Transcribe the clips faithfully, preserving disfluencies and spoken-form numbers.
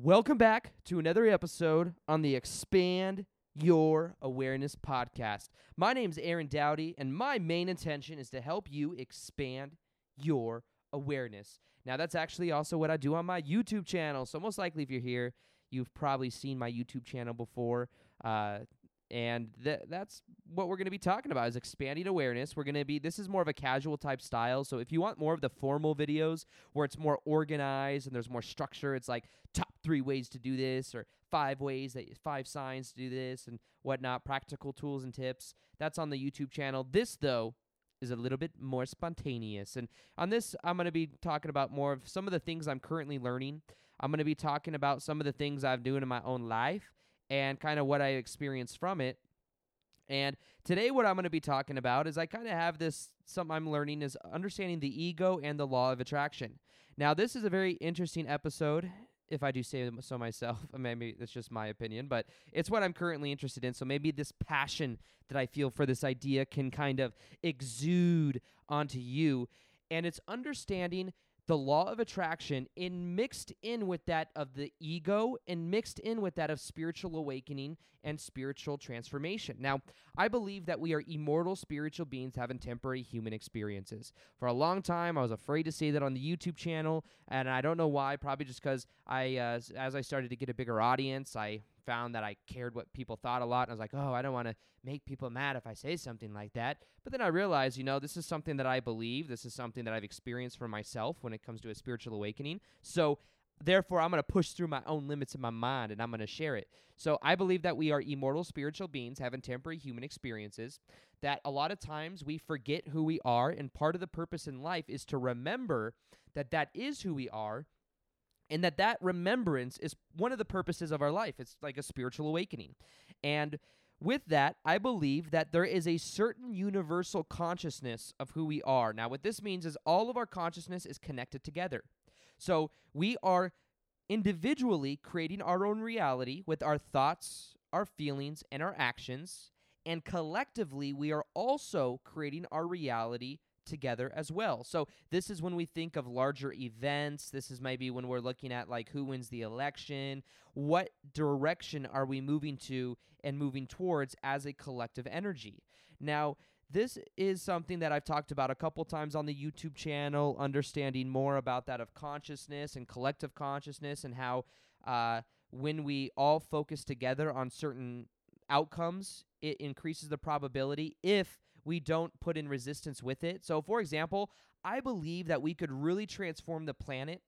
Welcome back to another episode on the Expand Your Awareness Podcast. My name's Aaron Doughty, and my main intention is to help you expand your awareness. Now, that's actually also what I do on my YouTube channel, so most likely if you're here, you've probably seen my YouTube channel before, uh, and th- that's what we're going to be talking about is expanding awareness. We're going to be, this is more of a casual type style, so if you want more of the formal videos where it's more organized and there's more structure, it's like top three ways to do this or five ways, that five signs to do this and whatnot, practical tools and tips, that's on the YouTube channel. This, though, is a little bit more spontaneous, and on this, I'm going to be talking about more of some of the things I'm currently learning. I'm going to be talking about some of the things I've doing in my own life, and kind of what I experienced from it. And today what I'm going to be talking about is I kind of have this, something I'm learning is understanding the ego and the law of attraction. Now, this is a very interesting episode, if I do say so myself. Maybe it's just my opinion, but it's what I'm currently interested in. So maybe this passion that I feel for this idea can kind of exude onto you. And it's understanding the law of attraction in mixed in with that of the ego and mixed in with that of spiritual awakening and spiritual transformation. Now, I believe that we are immortal spiritual beings having temporary human experiences. For a long time, I was afraid to say that on the YouTube channel, and I don't know why, probably just because I, uh, as I started to get a bigger audience, I found that I cared what people thought a lot, and I was like, oh, I don't want to make people mad if I say something like that. But then I realized, you know, this is something that I believe. This is something that I've experienced for myself when it comes to a spiritual awakening. So therefore, I'm going to push through my own limits in my mind, and I'm going to share it. So I believe that we are immortal spiritual beings having temporary human experiences, that a lot of times we forget who we are, and part of the purpose in life is to remember that that is who we are, and that that remembrance is one of the purposes of our life. It's like a spiritual awakening. And with that, I believe that there is a certain universal consciousness of who we are. Now, what this means is all of our consciousness is connected together. So we are individually creating our own reality with our thoughts, our feelings, and our actions. And collectively, we are also creating our reality together as well. So this is when we think of larger events. This is maybe when we're looking at like who wins the election, what direction are we moving to and moving towards as a collective energy. Now, this is something that I've talked about a couple times on the YouTube channel, understanding more about that of consciousness and collective consciousness and how uh, when we all focus together on certain outcomes, it increases the probability if we don't put in resistance with it. So, for example, I believe that we could really transform the planet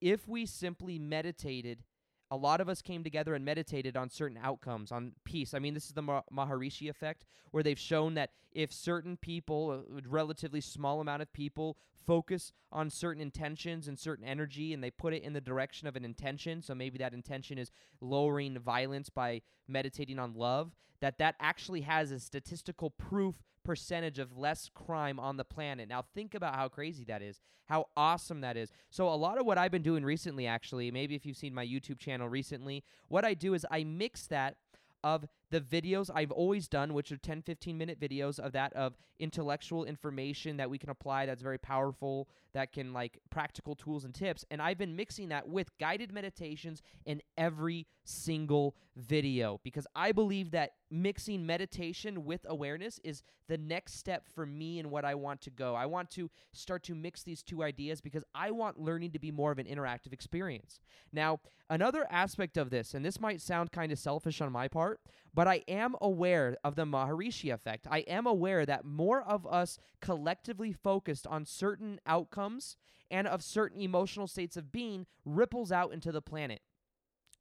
if we simply meditated. A lot of us came together and meditated on certain outcomes, on peace. I mean, this is the Maharishi effect, where they've shown that if certain people, a relatively small amount of people, focus on certain intentions and certain energy, and they put it in the direction of an intention, so maybe that intention is lowering violence by meditating on love, that that actually has a statistical proof percentage of less crime on the planet. Now, think about how crazy that is, how awesome that is. So a lot of what I've been doing recently, actually, maybe if you've seen my YouTube channel recently, what I do is I mix that of the videos I've always done, which are ten, fifteen-minute videos of that of intellectual information that we can apply that's very powerful, that can like practical tools and tips. And I've been mixing that with guided meditations in every single video because I believe that mixing meditation with awareness is the next step for me and what I want to go. I want to start to mix these two ideas because I want learning to be more of an interactive experience. Now, another aspect of this, and this might sound kind of selfish on my part, but I am aware of the Maharishi effect. I am aware that more of us collectively focused on certain outcomes and of certain emotional states of being ripples out into the planet.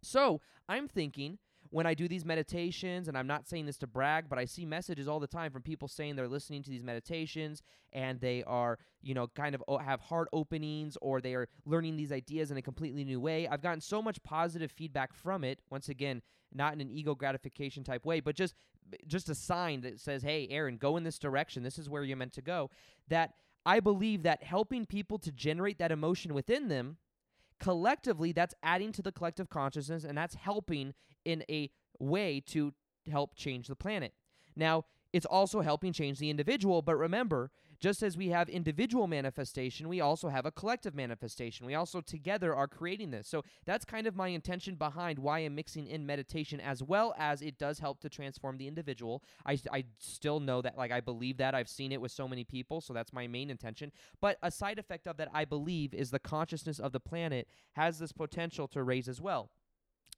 So I'm thinking when I do these meditations, and I'm not saying this to brag, but I see messages all the time from people saying they're listening to these meditations and they are, you know, kind of have heart openings or they are learning these ideas in a completely new way. I've gotten so much positive feedback from it. Once again, not in an ego gratification type way, but just just a sign that says, hey, Aaron, go in this direction. This is where you're meant to go. That I believe that helping people to generate that emotion within them, collectively, that's adding to the collective consciousness, and that's helping in a way to help change the planet. Now, It's also helping change the individual. But remember, just as we have individual manifestation, we also have a collective manifestation. We also together are creating this. So that's kind of my intention behind why I'm mixing in meditation, as well as it does help to transform the individual. I, I still know that, like, I believe that. I've seen it with so many people. So that's my main intention. But a side effect of that, I believe, is the consciousness of the planet has this potential to raise as well.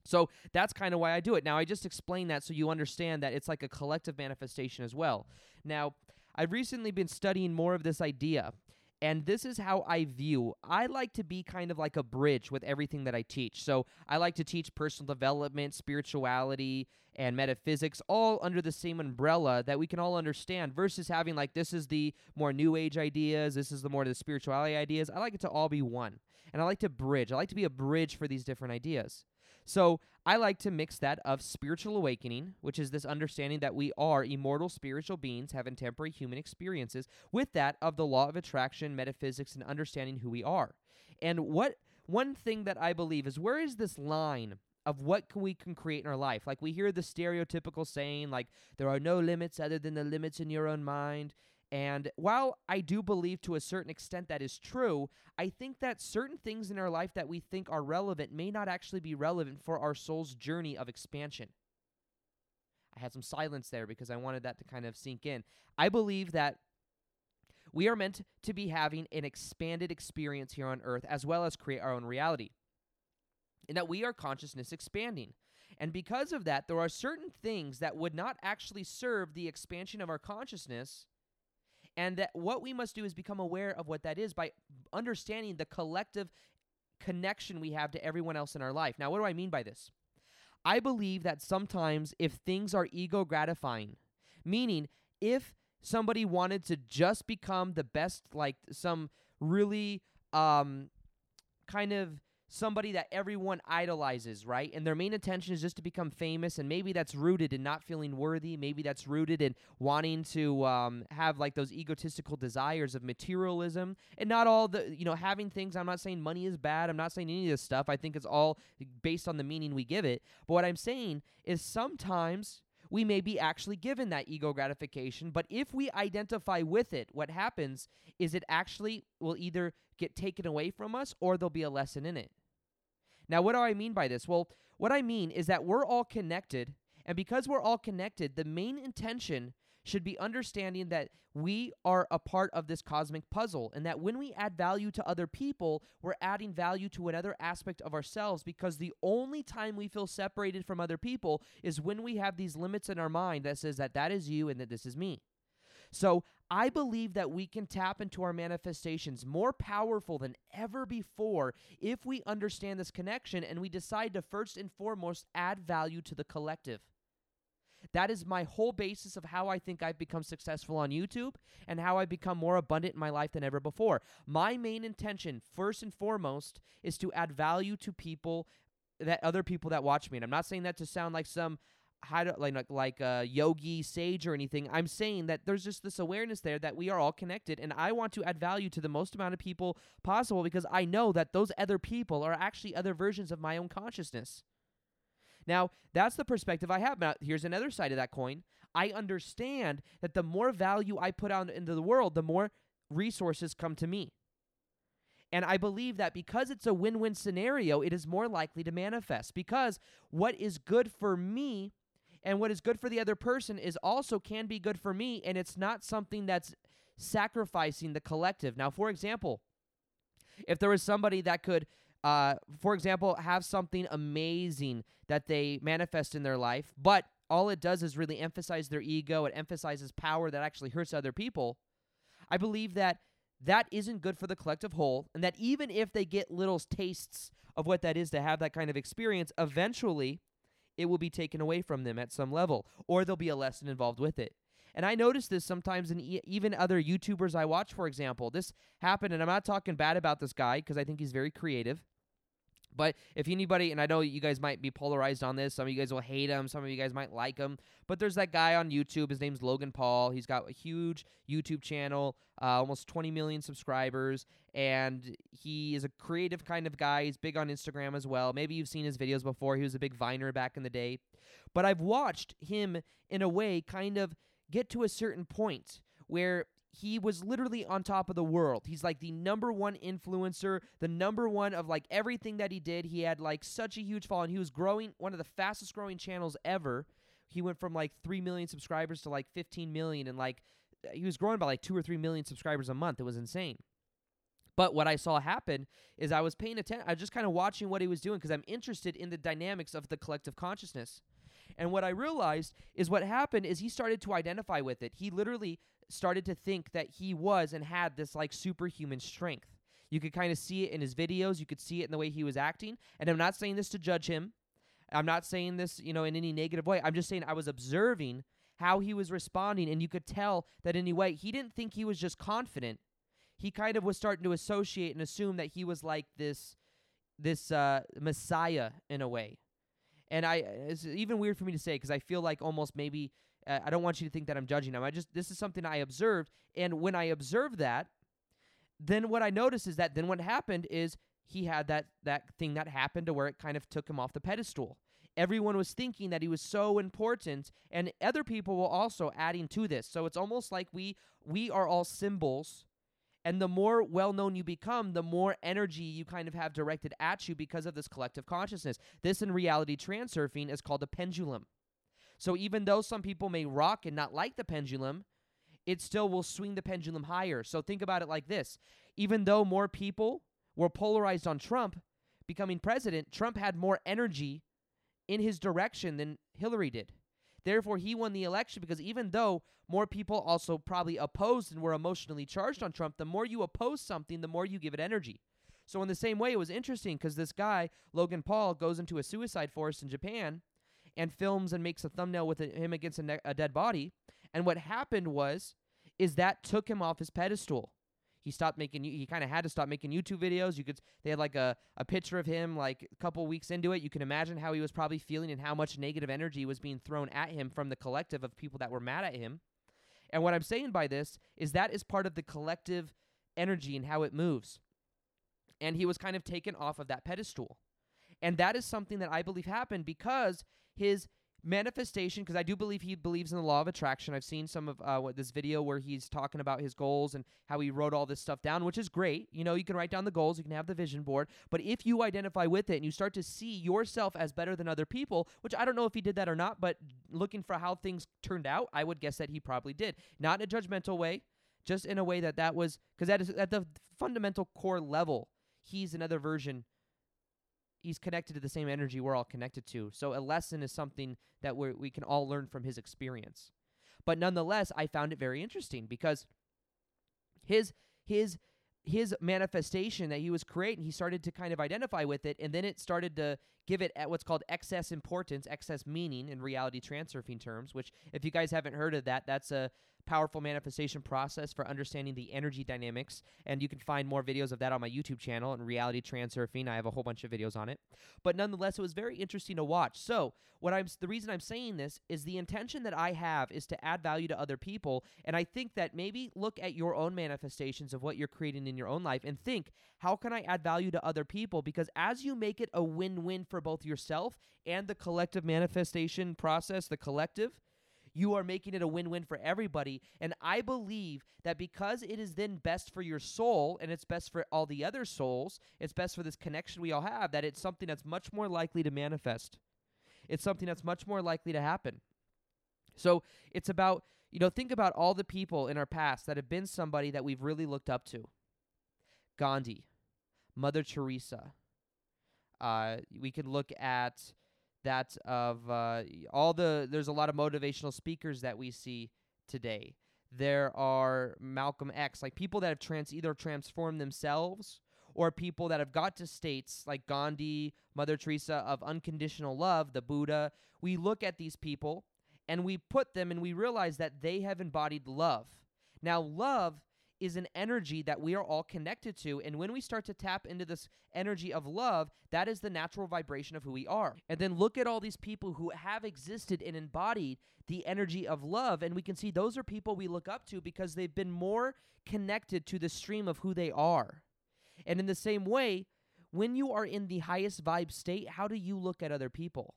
So that's kind of why I do it. Now, I just explained that so you understand that it's like a collective manifestation as well. Now, I've recently been studying more of this idea, and this is how I view. I like to be kind of like a bridge with everything that I teach. So I like to teach personal development, spirituality, and metaphysics all under the same umbrella that we can all understand, versus having like, this is the more new age ideas, this is the more the spirituality ideas. I like it to all be one, and I like to bridge. I like to be a bridge for these different ideas. So I like to mix that of spiritual awakening, which is this understanding that we are immortal spiritual beings having temporary human experiences, with that of the law of attraction, metaphysics, and understanding who we are. And what one thing that I believe is, where is this line of what can we can create in our life? Like, we hear the stereotypical saying, like, there are no limits other than the limits in your own mind. And while I do believe to a certain extent that is true, I think that certain things in our life that we think are relevant may not actually be relevant for our soul's journey of expansion. I had some silence there because I wanted that to kind of sink in. I believe that we are meant to be having an expanded experience here on earth, as well as create our own reality, and that we are consciousness expanding. And because of that, there are certain things that would not actually serve the expansion of our consciousness. And that what we must do is become aware of what that is by understanding the collective connection we have to everyone else in our life. Now, what do I mean by this? I believe that sometimes if things are ego gratifying, meaning if somebody wanted to just become the best, like some really um, kind of somebody that everyone idolizes, right? And their main intention is just to become famous, and maybe that's rooted in not feeling worthy. Maybe that's rooted in wanting to um, have like those egotistical desires of materialism, and not all the, you know, having things. I'm not saying money is bad. I'm not saying any of this stuff. I think it's all based on the meaning we give it. But what I'm saying is sometimes we may be actually given that ego gratification, but if we identify with it, what happens is it actually will either get taken away from us, or there'll be a lesson in it. Now, what do I mean by this? Well, what I mean is that we're all connected, and because we're all connected, the main intention should be understanding that we are a part of this cosmic puzzle, and that when we add value to other people, we're adding value to another aspect of ourselves, because the only time we feel separated from other people is when we have these limits in our mind that says that that is you and that this is me. So I believe that we can tap into our manifestations more powerful than ever before if we understand this connection and we decide to first and foremost add value to the collective. That is my whole basis of how I think I've become successful on YouTube and how I become more abundant in my life than ever before. My main intention, first and foremost, is to add value to people, that other people that watch me. And I'm not saying that to sound like some How do, like like a yogi sage or anything. I'm saying that there's just this awareness there that we are all connected, and I want to add value to the most amount of people possible, because I know that those other people are actually other versions of my own consciousness. Now, that's the perspective I have. Now, here's another side of that coin. I understand that the more value I put out into the world, the more resources come to me. And I believe that because it's a win-win scenario, it is more likely to manifest, because what is good for me and what is good for the other person is also can be good for me, and it's not something that's sacrificing the collective. Now, for example, if there was somebody that could, uh, for example, have something amazing that they manifest in their life, but all it does is really emphasize their ego, it emphasizes power that actually hurts other people, I believe that that isn't good for the collective whole, and that even if they get little tastes of what that is to have that kind of experience, eventually it will be taken away from them at some level, or there'll be a lesson involved with it. And I notice this sometimes in e- even other YouTubers I watch, for example. This happened, and I'm not talking bad about this guy because I think he's very creative. But if anybody, and I know you guys might be polarized on this, some of you guys will hate him, some of you guys might like him, but there's that guy on YouTube, his name's Logan Paul. He's got a huge YouTube channel, uh, almost twenty million subscribers, and he is a creative kind of guy. He's big on Instagram as well. Maybe you've seen his videos before. He was a big Viner back in the day. But I've watched him, in a way, kind of get to a certain point where he was literally on top of the world. He's like the number one influencer, the number one of like everything that he did. He had like such a huge following. He was growing, one of the fastest growing channels ever. He went from like three million subscribers to like fifteen million, and like he was growing by like two or three million subscribers a month. It was insane. But what I saw happen is I was paying attention. I was just kind of watching what he was doing because I'm interested in the dynamics of the collective consciousness. And what I realized is what happened is he started to identify with it. He literally started to think that he was and had this like superhuman strength. You could kind of see it in his videos. You could see it in the way he was acting. And I'm not saying this to judge him. I'm not saying this, you know, in any negative way. I'm just saying I was observing how he was responding, and you could tell that in any way he didn't think he was just confident. He kind of was starting to associate and assume that he was like this this uh, messiah in a way. And I it's even weird for me to say because I feel like almost maybe uh, I don't want you to think that I'm judging him. I just this is something I observed, and when I observed that, then what I noticed is that then what happened is he had that that thing that happened to where it kind of took him off the pedestal. Everyone was thinking that he was so important, and other people were also adding to this. So it's almost like we we are all symbols. And the more well-known you become, the more energy you kind of have directed at you because of this collective consciousness. This in reality transurfing is called a pendulum. So even though some people may rock and not like the pendulum, it still will swing the pendulum higher. So think about it like this. Even though more people were polarized on Trump becoming president, Trump had more energy in his direction than Hillary did. Therefore, he won the election because even though more people also probably opposed and were emotionally charged on Trump, the more you oppose something, the more you give it energy. So in the same way, it was interesting because this guy, Logan Paul, goes into a suicide forest in Japan and films and makes a thumbnail with a, him against a, ne- a dead body. And what happened was, is that took him off his pedestal. He stopped making, he kind of had to stop making YouTube videos. You could, they had like a, a picture of him like a couple weeks into it. You can imagine how he was probably feeling and how much negative energy was being thrown at him from the collective of people that were mad at him. And what I'm saying by this is that is part of the collective energy and how it moves. And he was kind of taken off of that pedestal. And that is something that I believe happened because his manifestation, because I do believe he believes in the law of attraction. I've seen some of uh, what this video where he's talking about his goals and how he wrote all this stuff down, which is great. You know, you can write down the goals, you can have the vision board, but if you identify with it and you start to see yourself as better than other people, which I don't know if he did that or not, but looking for how things turned out, I would guess that he probably did. Not in a judgmental way, just in a way that that was, because that is at the fundamental core level, he's another version. He's connected to the same energy we're all connected to. So a lesson is something that we we can all learn from his experience. But nonetheless, I found it very interesting because his his his manifestation that he was creating, he started to kind of identify with it, and then it started to give it at what's called excess importance, excess meaning in reality transurfing terms, which if you guys haven't heard of that, that's a powerful manifestation process for understanding the energy dynamics, and you can find more videos of that on my YouTube channel and Reality Transurfing. I have a whole bunch of videos on it, but nonetheless, it was very interesting to watch. So what I'm the reason I'm saying this is the intention that I have is to add value to other people, and I think that maybe look at your own manifestations of what you're creating in your own life and think, how can I add value to other people? Because as you make it a win-win for both yourself and the collective manifestation process, the collective, you are making it a win-win for everybody. And I believe that because it is then best for your soul and it's best for all the other souls, it's best for this connection we all have, that it's something that's much more likely to manifest. It's something that's much more likely to happen. So it's about, you know, think about all the people in our past that have been somebody that we've really looked up to. Gandhi, Mother Teresa. Uh, we can look at that of uh, all the, there's a lot of motivational speakers that we see today. There are Malcolm X, like people that have trans either transformed themselves or people that have got to states like Gandhi, Mother Teresa, of unconditional love, the Buddha. We look at these people and we put them and we realize that they have embodied love. Now, love is an energy that we are all connected to. And when we start to tap into this energy of love, that is the natural vibration of who we are. And then look at all these people who have existed and embodied the energy of love. And we can see those are people we look up to because they've been more connected to the stream of who they are. And in the same way, when you are in the highest vibe state, how do you look at other people?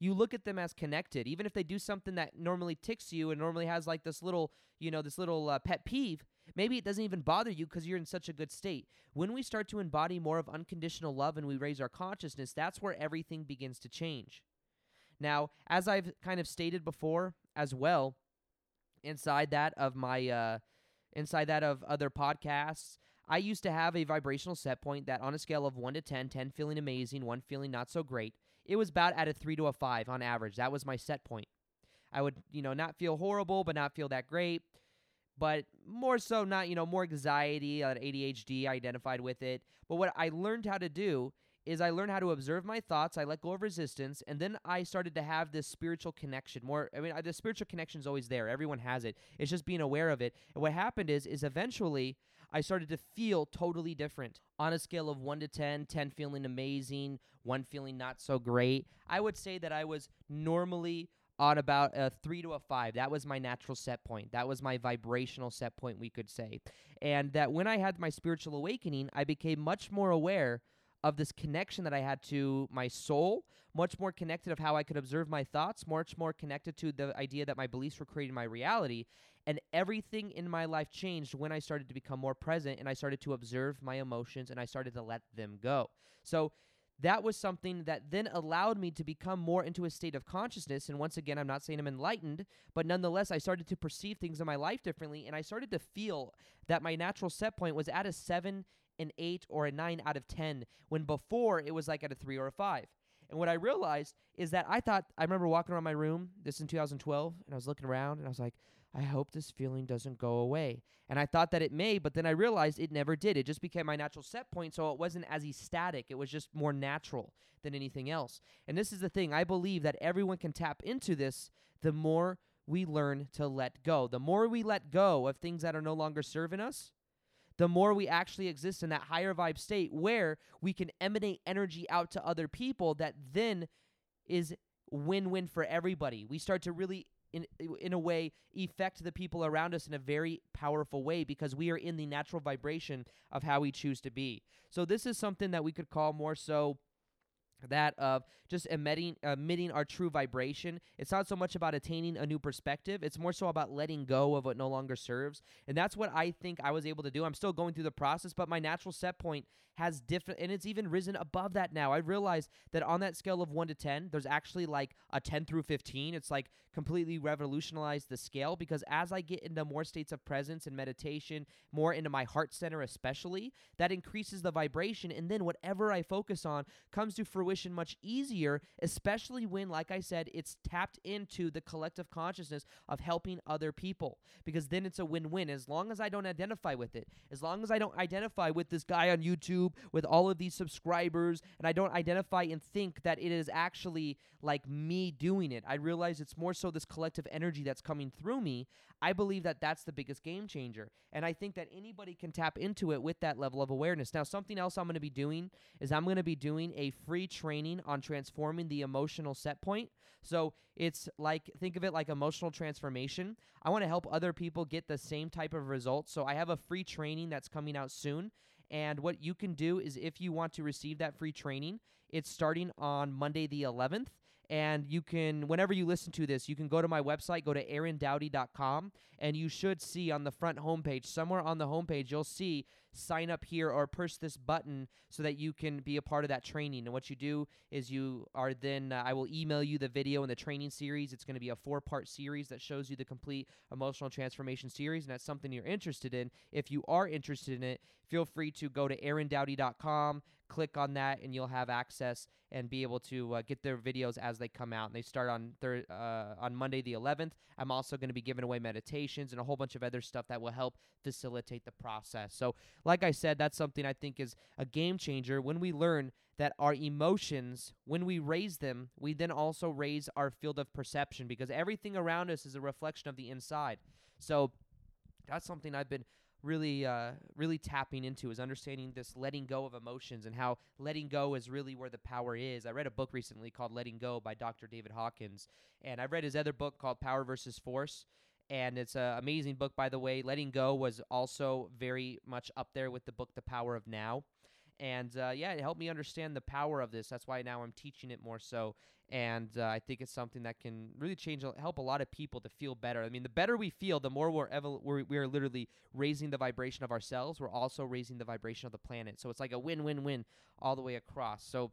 you look at them as connected. Even if they do something that normally ticks you and normally has like this little, you know, this little uh, pet peeve, maybe it doesn't even bother you because you're in such a good state. When we start to embody more of unconditional love and we raise our consciousness, that's where everything begins to change. Now, as I've kind of stated before as well, inside that of my, uh, inside that of other podcasts, I used to have a vibrational set point that on a scale of one to ten, ten feeling amazing, one feeling not so great, it was about at a three to a five on average. That was my set point. I would, you know, not feel horrible, but not feel that great, but more so not, you know, more anxiety, uh, A D H D, I identified with it. But what I learned how to do is I learned how to observe my thoughts, I let go of resistance, and then I started to have this spiritual connection. More, I mean, the spiritual connection is always there. Everyone has it. It's just being aware of it. And what happened is, is eventually I started to feel totally different. On a scale of one to ten, ten feeling amazing, one feeling not so great, I would say that I was normally on about a three to a five. That was my natural set point. That was my vibrational set point, we could say. And that when I had my spiritual awakening, I became much more aware of this connection that I had to my soul, much more connected of how I could observe my thoughts, much more connected to the idea that my beliefs were creating my reality, and everything in my life changed when I started to become more present, and I started to observe my emotions, and I started to let them go. So that was something that then allowed me to become more into a state of consciousness, and once again, I'm not saying I'm enlightened, but nonetheless, I started to perceive things in my life differently, and I started to feel that my natural set point was at a seven, an eight, or a nine out of ten, when before it was like at a three or a five. And what I realized is that I thought, I remember walking around my room, this in two thousand twelve, and I was looking around, and I was like, I hope this feeling doesn't go away. And I thought that it may, but then I realized it never did. It just became my natural set point, so it wasn't as ecstatic. It was just more natural than anything else. And this is the thing. I believe that everyone can tap into this the more we learn to let go. The more we let go of things that are no longer serving us, the more we actually exist in that higher vibe state where we can emanate energy out to other people that then is win-win for everybody. We start to really, in in a way, affect the people around us in a very powerful way because we are in the natural vibration of how we choose to be. So this is something that we could call more so that of just emitting, emitting our true vibration. It's not so much about attaining a new perspective. It's more so about letting go of what no longer serves. And that's what I think I was able to do. I'm still going through the process, but my natural set point has different, and it's even risen above that now. I realized that on that scale of one to ten, there's actually like a ten through fifteen. It's like completely revolutionized the scale because as I get into more states of presence and meditation, more into my heart center especially, that increases the vibration. And then whatever I focus on comes to fruition much easier, especially when, like I said, it's tapped into the collective consciousness of helping other people, because then it's a win-win. As long as I don't identify with it, as long as I don't identify with this guy on YouTube with all of these subscribers, and I don't identify and think that it is actually like me doing it, I realize it's more so this collective energy that's coming through me. I believe that that's the biggest game changer, and I think that anybody can tap into it with that level of awareness. Now, something else I'm going to be doing is I'm going to be doing a free training on transforming the emotional set point. So it's like, think of it like emotional transformation. I want to help other people get the same type of results. So I have a free training that's coming out soon. And what you can do is if you want to receive that free training, it's starting on Monday the eleventh. And you can, whenever you listen to this, you can go to my website, go to aaron doughty dot com, and you should see on the front homepage, somewhere on the homepage, you'll see sign up here or push this button so that you can be a part of that training. And what you do is you are then, uh, I will email you the video and the training series. It's going to be a four-part series that shows you the complete emotional transformation series, and that's something you're interested in. If you are interested in it, feel free to go to aaron doughty dot com, click on that, and you'll have access and be able to uh, get their videos as they come out. And they start on thir- uh, on Monday the eleventh. I'm also going to be giving away meditations and a whole bunch of other stuff that will help facilitate the process. So like I said, that's something I think is a game changer. When we learn that our emotions, when we raise them, we then also raise our field of perception because everything around us is a reflection of the inside. So that's something I've been really uh, really tapping into is understanding this letting go of emotions and how letting go is really where the power is. I read a book recently called Letting Go by Doctor David Hawkins, and I read his other book called Power versus Force, and it's an amazing book, by the way. Letting Go was also very much up there with the book The Power of Now. And uh, yeah, it helped me understand the power of this. That's why now I'm teaching it more so. And uh, I think it's something that can really change, help a lot of people to feel better. I mean, the better we feel, the more we're ever, we're, we're literally raising the vibration of ourselves. We're also raising the vibration of the planet. So it's like a win-win-win all the way across. So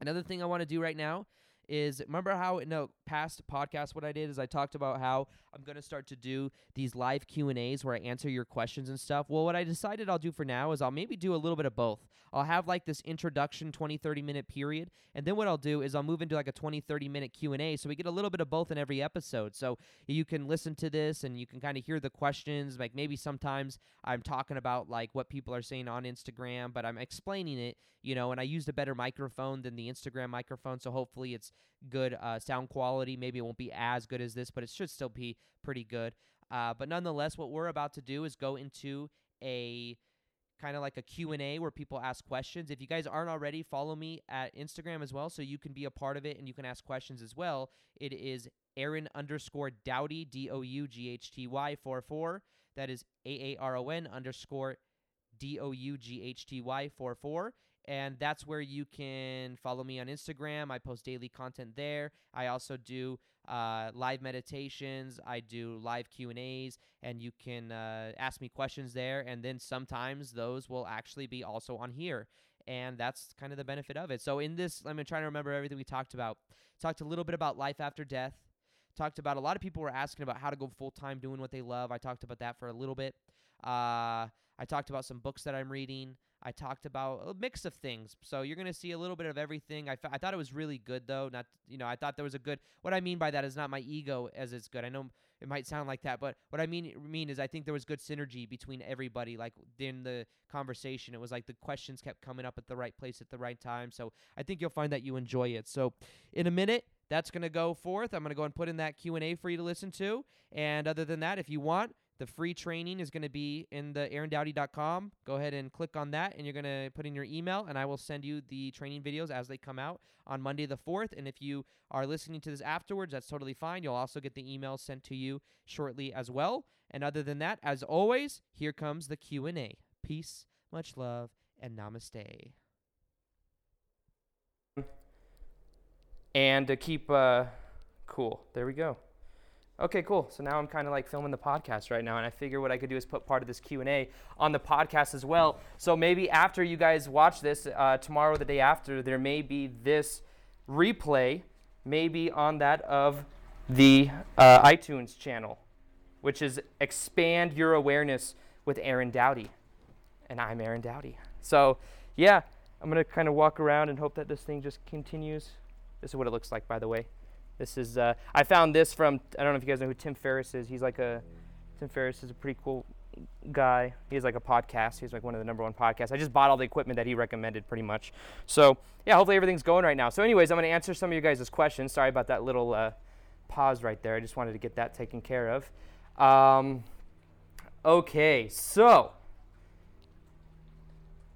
another thing I want to do right now is, remember how in a past podcast what I did is I talked about how I'm going to start to do these live Q and A's where I answer your questions and stuff. Well, what I decided I'll do for now is I'll maybe do a little bit of both. I'll have like this introduction twenty, thirty minute period, and then what I'll do is I'll move into like a twenty, thirty minute Q and A, so we get a little bit of both in every episode. So you can listen to this and you can kind of hear the questions. Like maybe sometimes I'm talking about like what people are saying on Instagram, but I'm explaining it, you know, and I used a better microphone than the Instagram microphone, so hopefully it's good uh, sound quality. Maybe it won't be as good as this, but it should still be pretty good. Uh, but nonetheless, what we're about to do is go into a kind of like a Q and A where people ask questions. If you guys aren't already, follow me at Instagram as well, so you can be a part of it and you can ask questions as well. It is Aaron underscore Doughty, D O U G H T Y four four. That is A A R O N underscore D O U G H T Y four four. And that's where you can follow me on Instagram. I post daily content there. I also do uh, live meditations. I do live Q and A's, and you can uh, ask me questions there. And then sometimes those will actually be also on here. And that's kind of the benefit of it. So in this, I'm trying to remember everything we talked about. Talked a little bit about life after death. Talked about, a lot of people were asking about how to go full-time doing what they love. I talked about that for a little bit. Uh, I talked about some books that I'm reading. I talked about a mix of things. So you're going to see a little bit of everything. I, f- I thought it was really good, though. Not, you know, I thought there was a good, what I mean by that is not my ego as it's good. I know it might sound like that, but what I mean mean is I think there was good synergy between everybody. Like in the conversation, it was like the questions kept coming up at the right place at the right time. So I think you'll find that you enjoy it. So in a minute, that's going to go forth. I'm going to go and put in that Q and A for you to listen to. And other than that, if you want, the free training is going to be in the aaron doughty dot com. Go ahead and click on that, and you're going to put in your email, and I will send you the training videos as they come out on Monday the fourth. And if you are listening to this afterwards, that's totally fine. You'll also get the email sent to you shortly as well. And other than that, as always, here comes the Q and A. Peace, much love, and namaste. And to keep uh, cool. There we go. Okay, cool. So now I'm kind of like filming the podcast right now, and I figure what I could do is put part of this Q and A on the podcast as well. So maybe after you guys watch this, uh, tomorrow or the day after, there may be this replay, maybe on that of the uh, iTunes channel, which is Expand Your Awareness with Aaron Doughty. And I'm Aaron Doughty. So yeah, I'm going to kind of walk around and hope that this thing just continues. This is what it looks like, by the way. This is, uh, I found this from, I don't know if you guys know who Tim Ferriss is. He's like a, Tim Ferriss is a pretty cool guy. He has like a podcast. He's like one of the number one podcasts. I just bought all the equipment that he recommended pretty much. So yeah, hopefully everything's going right now. So anyways, I'm going to answer some of you guys' questions. Sorry about that little uh, pause right there. I just wanted to get that taken care of. Um, okay, so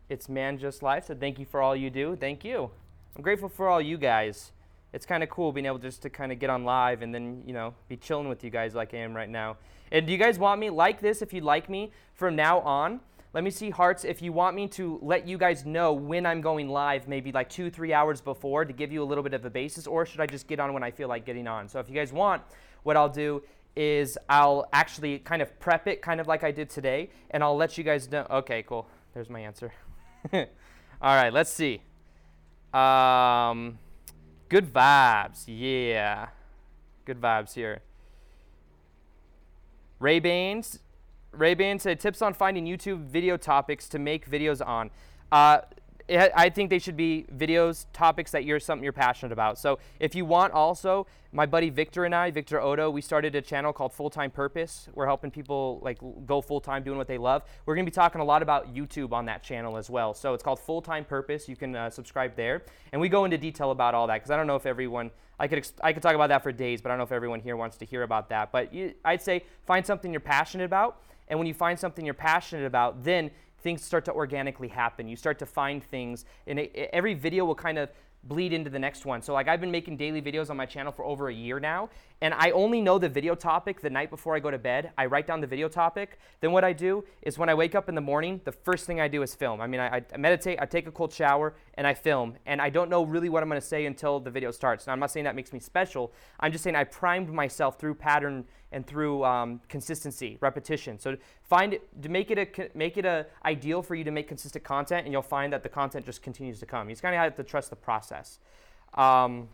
it's Man Just Life. So thank you for all you do. Thank you. I'm grateful for all you guys. It's kind of cool being able just to kind of get on live and then, you know, be chilling with you guys like I am right now. And do you guys want me like this if you'd like me from now on? Let me see hearts if you want me to let you guys know when I'm going live, maybe like two, three hours before to give you a little bit of a basis, or should I just get on when I feel like getting on? So if you guys want, what I'll do is I'll actually kind of prep it kind of like I did today, and I'll let you guys know. Okay, cool. There's my answer. All right, let's see. Um... Good vibes, yeah. Good vibes here. Ray Baines, Ray Baines said tips on finding YouTube video topics to make videos on. Uh, it, I think they should be videos, topics that you're something you're passionate about. So if you want, also, my buddy Victor and I, Victor Odo, we started a channel called Full-Time Purpose. We're helping people like go full-time doing what they love. We're going to be talking a lot about YouTube on that channel as well. So it's called Full-Time Purpose. You can uh, subscribe there. And we go into detail about all that because I don't know if everyone, I could, I could talk about that for days, but I don't know if everyone here wants to hear about that. But you, I'd say find something you're passionate about. And when you find something you're passionate about, then things start to organically happen. You start to find things, and it, every video will kind of bleed into the next one. So like I've been making daily videos on my channel for over a year now, and I only know the video topic the night before I go to bed. I write down the video topic. Then what I do is when I wake up in the morning, the first thing I do is film. I mean, I, I meditate, I take a cold shower, and I film. And I don't know really what I'm going to say until the video starts. Now, I'm not saying that makes me special. I'm just saying I primed myself through pattern and through um, consistency, repetition. So find it, to make it a make it a ideal for you to make consistent content, and you'll find that the content just continues to come. You just kind of have to trust the process. Um,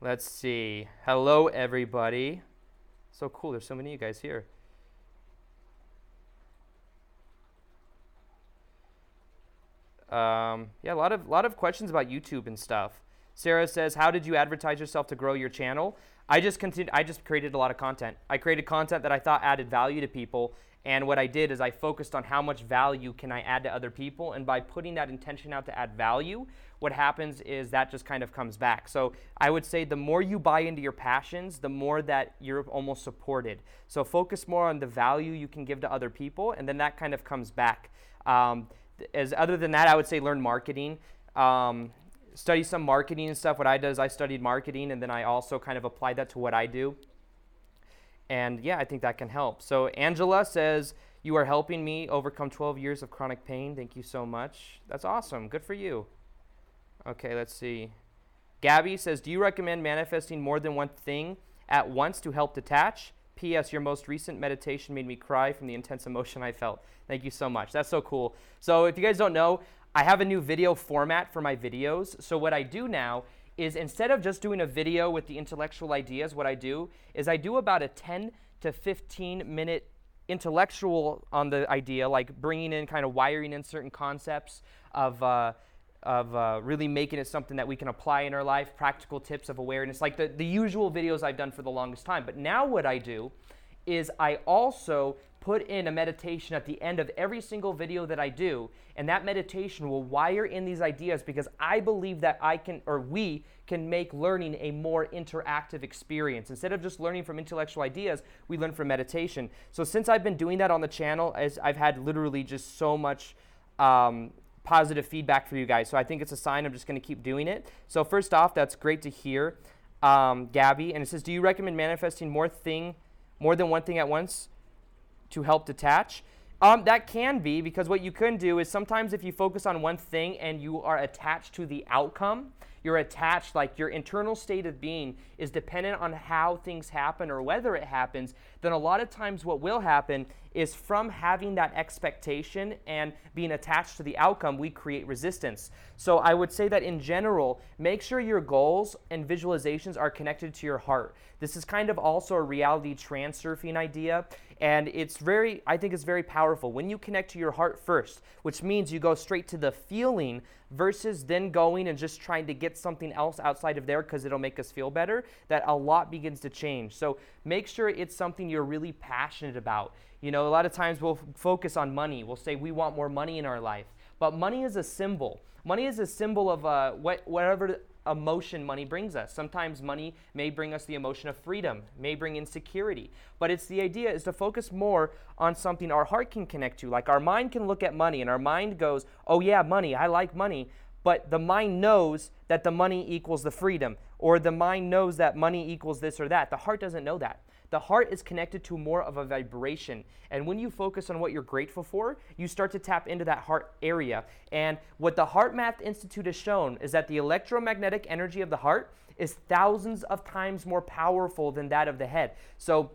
let's see. Hello, everybody. So cool. There's so many of you guys here. Um, yeah, a lot of lot of questions about YouTube and stuff. Sarah says, "How did you advertise yourself to grow your channel?" I just continued, I just created a lot of content. I created content that I thought added value to people, and what I did is I focused on how much value can I add to other people, and by putting that intention out to add value, what happens is that just kind of comes back. So I would say the more you buy into your passions, the more that you're almost supported. So focus more on the value you can give to other people, and then that kind of comes back. Um, as other than that, I would say learn marketing. Um, study some marketing and stuff. What I did is I studied marketing, and then I also kind of applied that to what I do. And yeah, I think that can help. So Angela says, you are helping me overcome twelve years of chronic pain. Thank you so much. That's awesome. Good for you. Okay, let's see. Gabby says, do you recommend manifesting more than one thing at once to help detach? P S Your most recent meditation made me cry from the intense emotion I felt. Thank you so much. That's so cool. So if you guys don't know, I have a new video format for my videos. So what I do now is instead of just doing a video with the intellectual ideas, what I do is I do about a ten to fifteen minute intellectual on the idea, like bringing in kind of wiring in certain concepts of uh, of uh, really making it something that we can apply in our life, practical tips of awareness, like the, the usual videos I've done for the longest time. But now what I do is I also put in a meditation at the end of every single video that I do, and that meditation will wire in these ideas because I believe that I can, or we can make learning a more interactive experience. Instead of just learning from intellectual ideas, we learn from meditation. So since I've been doing that on the channel, as I've had literally just so much um, positive feedback for you guys. So I think it's a sign I'm just going to keep doing it. So first off, that's great to hear, um, Gabby. And it says, do you recommend manifesting more thing, more than one thing at once to help detach? Um, that can be, because what you can do is sometimes if you focus on one thing and you are attached to the outcome, you're attached, like your internal state of being is dependent on how things happen or whether it happens, then a lot of times what will happen is from having that expectation and being attached to the outcome, we create resistance. So I would say that in general, make sure your goals and visualizations are connected to your heart. This is kind of also a reality transurfing idea. And it's very, I think it's very powerful when you connect to your heart first, which means you go straight to the feeling versus then going and just trying to get something else outside of there because it'll make us feel better, that a lot begins to change. So make sure it's something you're really passionate about. You know, a lot of times we'll f- focus on money. We'll say we want more money in our life, but money is a symbol. Money is a symbol of uh, what, whatever emotion money brings us. Sometimes money may bring us the emotion of freedom, may bring insecurity, but it's the idea is to focus more on something our heart can connect to. Like our mind can look at money and our mind goes, oh yeah, money, I like money. But the mind knows that the money equals the freedom, or the mind knows that money equals this or that. The heart doesn't know that. The heart is connected to more of a vibration. And when you focus on what you're grateful for, you start to tap into that heart area. And what the HeartMath Institute has shown is that the electromagnetic energy of the heart is thousands of times more powerful than that of the head. So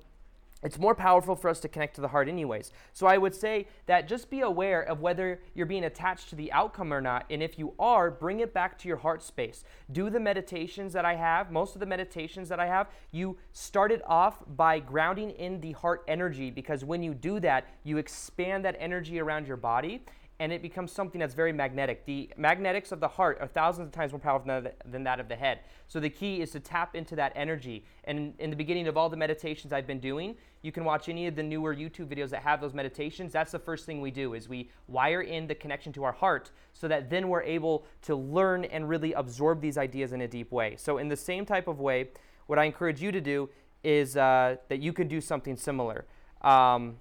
it's more powerful for us to connect to the heart anyways. So I would say that just be aware of whether you're being attached to the outcome or not. And if you are, bring it back to your heart space. Do the meditations that I have. Most of the meditations that I have, you start it off by grounding in the heart energy, because when you do that, you expand that energy around your body and it becomes something that's very magnetic. The magnetics of the heart are thousands of times more powerful than that of the head. So the key is to tap into that energy. And in the beginning of all the meditations I've been doing, you can watch any of the newer YouTube videos that have those meditations. That's the first thing we do, is we wire in the connection to our heart so that then we're able to learn and really absorb these ideas in a deep way. So in the same type of way, what I encourage you to do is uh, that you can do something similar. Um,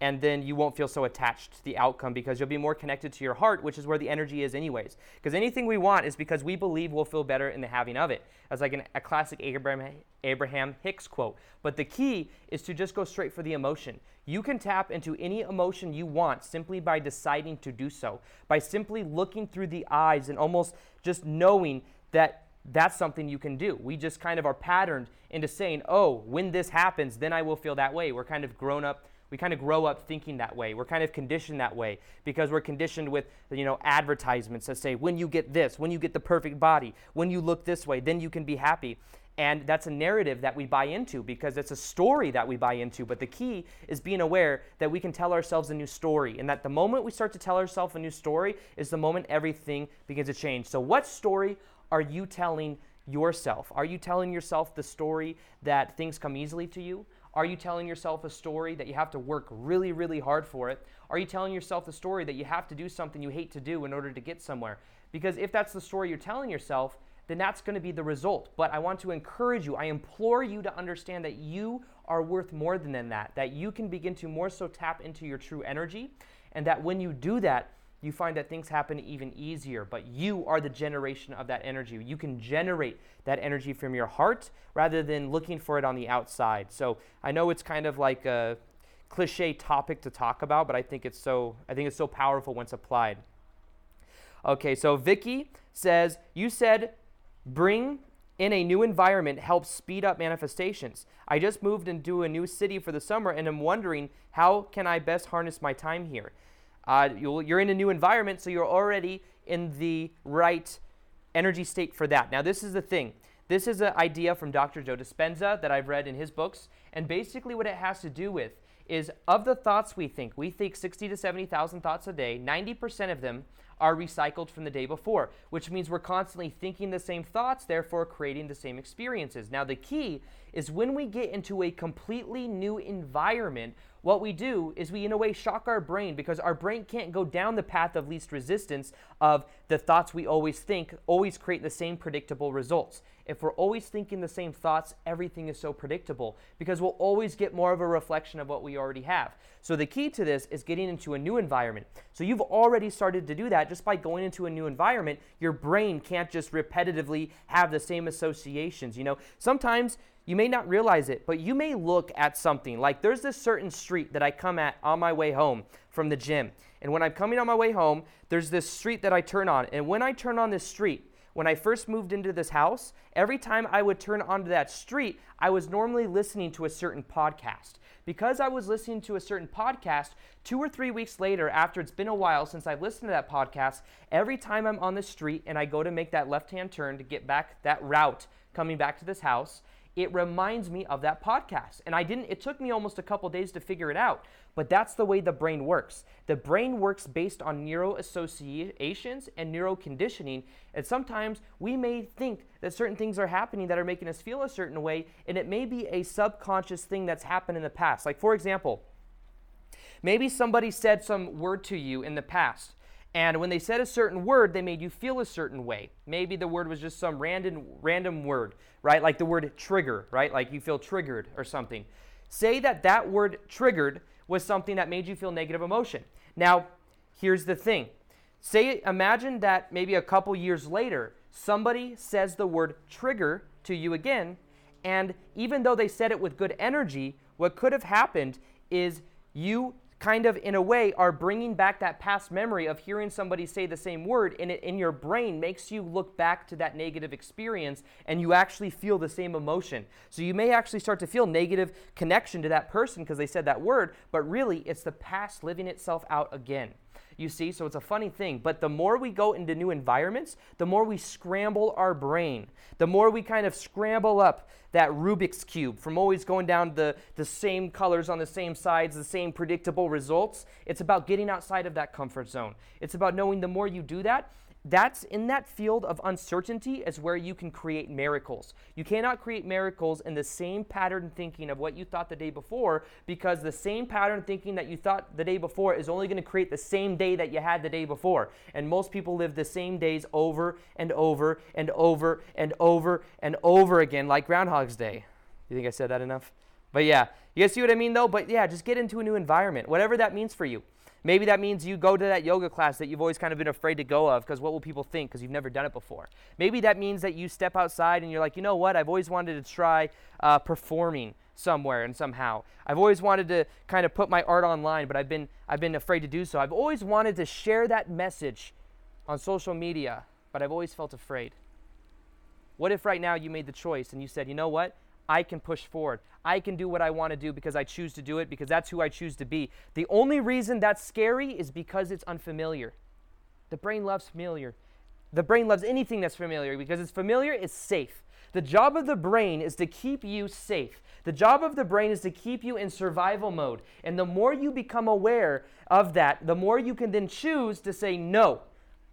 and then you won't feel so attached to the outcome because you'll be more connected to your heart, which is where the energy is anyways. Because anything we want is because we believe we'll feel better in the having of it. That's like an, a classic Abraham, Abraham Hicks quote. But the key is to just go straight for the emotion. You can tap into any emotion you want simply by deciding to do so, by simply looking through the eyes and almost just knowing that that's something you can do. We just kind of are patterned into saying, oh, when this happens, then I will feel that way. We're kind of grown up. We kind of grow up thinking that way. We're kind of conditioned that way because we're conditioned with, you know, advertisements that say, when you get this, when you get the perfect body, when you look this way, then you can be happy. And that's a narrative that we buy into because it's a story that we buy into. But the key is being aware that we can tell ourselves a new story, and that the moment we start to tell ourselves a new story is the moment everything begins to change. So what story are you telling yourself? Are you telling yourself the story that things come easily to you? Are you telling yourself a story that you have to work really, really hard for it? Are you telling yourself the story that you have to do something you hate to do in order to get somewhere? Because if that's the story you're telling yourself, then that's going to be the result. But I want to encourage you, I implore you to understand that you are worth more than that, that you can begin to more so tap into your true energy, and that when you do that, you find that things happen even easier. But you are the generation of that energy. You can generate that energy from your heart rather than looking for it on the outside. So I know it's kind of like a cliche topic to talk about, but I think it's so, I think it's so powerful once applied. Okay, so Vicky says, you said bring in a new environment helps speed up manifestations. I just moved into a new city for the summer and I'm wondering how can I best harness my time here? Uh, you're in a new environment, so you're already in the right energy state for that. Now, this is the thing. This is an idea from Doctor Joe Dispenza that I've read in his books, and basically what it has to do with is of the thoughts we think, we think sixty to seventy thousand thoughts a day, ninety percent of them are recycled from the day before, which means we're constantly thinking the same thoughts, therefore creating the same experiences. Now, the key is when we get into a completely new environment, what we do is we, in a way, shock our brain, because our brain can't go down the path of least resistance of the thoughts we always think always create the same predictable results. If we're always thinking the same thoughts, everything is so predictable because we'll always get more of a reflection of what we already have. So the key to this is getting into a new environment. So you've already started to do that. Just by going into a new environment, your brain can't just repetitively have the same associations. You know, sometimes you may not realize it, but you may look at something. Like there's this certain street that I come at on my way home from the gym. And when I'm coming on my way home, there's this street that I turn on. And when I turn on this street, when I first moved into this house, every time I would turn onto that street, I was normally listening to a certain podcast. Because I was listening to a certain podcast, two or three weeks later, after it's been a while since I've listened to that podcast, every time I'm on the street and I go to make that left-hand turn to get back that route coming back to this house, it reminds me of that podcast. And I didn't, it took me almost a couple days to figure it out, but that's the way the brain works. The brain works based on neuro associations and neuro conditioning. And sometimes we may think that certain things are happening that are making us feel a certain way, and it may be a subconscious thing that's happened in the past. Like for example, maybe somebody said some word to you in the past, and when they said a certain word, they made you feel a certain way. Maybe the word was just some random random word, right? Like the word trigger, right? Like you feel triggered or something. Say that that word triggered was something that made you feel negative emotion. Now, here's the thing. Say, imagine that maybe a couple years later, somebody says the word trigger to you again, and even though they said it with good energy, what could have happened is you kind of, in a way, are bringing back that past memory of hearing somebody say the same word, and it in your brain makes you look back to that negative experience, and you actually feel the same emotion. So you may actually start to feel negative connection to that person because they said that word, but really it's the past living itself out again. You see, so it's a funny thing, but the more we go into new environments, the more we scramble our brain, the more we kind of scramble up that Rubik's Cube from always going down the, the same colors on the same sides, the same predictable results. It's about getting outside of that comfort zone. It's about knowing the more you do that, that's in that field of uncertainty is where you can create miracles. You cannot create miracles in the same pattern thinking of what you thought the day before, because the same pattern thinking that you thought the day before is only going to create the same day that you had the day before. And most people live the same days over and over and over and over and over again, like Groundhog's Day. You think I said that enough? But yeah, you guys see what I mean though? But yeah, just get into a new environment, whatever that means for you. Maybe that means you go to that yoga class that you've always kind of been afraid to go of because what will people think because you've never done it before. Maybe that means that you step outside and you're like, you know what? I've always wanted to try uh, performing somewhere and somehow. I've always wanted to kind of put my art online, but I've been I've been afraid to do so. I've always wanted to share that message on social media, but I've always felt afraid. What if right now you made the choice and you said, you know what? I can push forward. I can do what I want to do because I choose to do it because that's who I choose to be. The only reason that's scary is because it's unfamiliar. The brain loves familiar. The brain loves anything that's familiar because it's familiar, it's safe. The job of the brain is to keep you safe. The job of the brain is to keep you in survival mode. And the more you become aware of that, the more you can then choose to say no.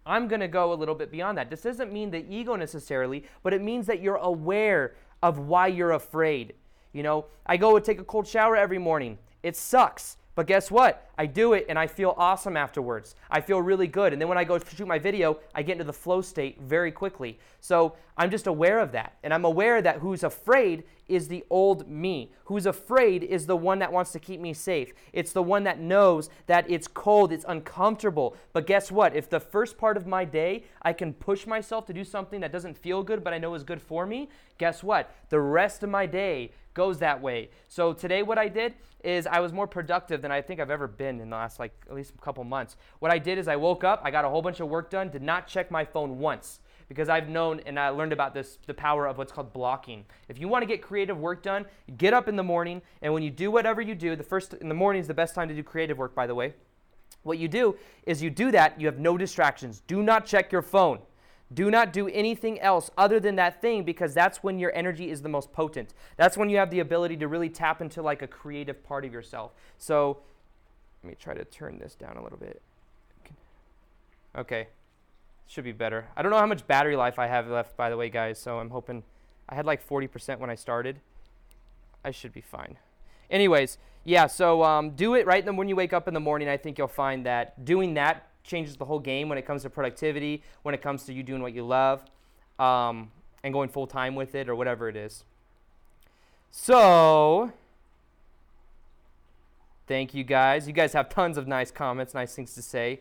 I'm going to go a little bit beyond that. This doesn't mean the ego necessarily, but it means that you're aware of why you're afraid. You know, I go and take a cold shower every morning. It sucks, but guess what? I do it and I feel awesome afterwards. I feel really good. And then when I go shoot my video, I get into the flow state very quickly. So I'm just aware of that. And I'm aware that who's afraid is the old me. Who's afraid is the one that wants to keep me safe. It's the one that knows that it's cold, it's uncomfortable. But guess what? If the first part of my day, I can push myself to do something that doesn't feel good, but I know is good for me, guess what? The rest of my day goes that way. So today what I did is I was more productive than I think I've ever been in the last, like, at least a couple months. What I did is I woke up, I got a whole bunch of work done, did not check my phone once. Because I've known and I learned about this, the power of what's called blocking. If you want to get creative work done, get up in the morning, and when you do whatever you do, the first in the morning is the best time to do creative work, by the way. What you do is you do that, you have no distractions. Do not check your phone. Do not do anything else other than that thing because that's when your energy is the most potent. That's when you have the ability to really tap into like a creative part of yourself. So let me try to turn this down a little bit. Okay. Should be better. I don't know how much battery life I have left, by the way, guys, so I'm hoping I had like forty percent when I started. I should be fine. Anyways, yeah, so um, do it right then when you wake up in the morning. I think you'll find that doing that changes the whole game when it comes to productivity, when it comes to you doing what you love, um, and going full time with it or whatever it is. So thank you guys. You guys have tons of nice comments, nice things to say.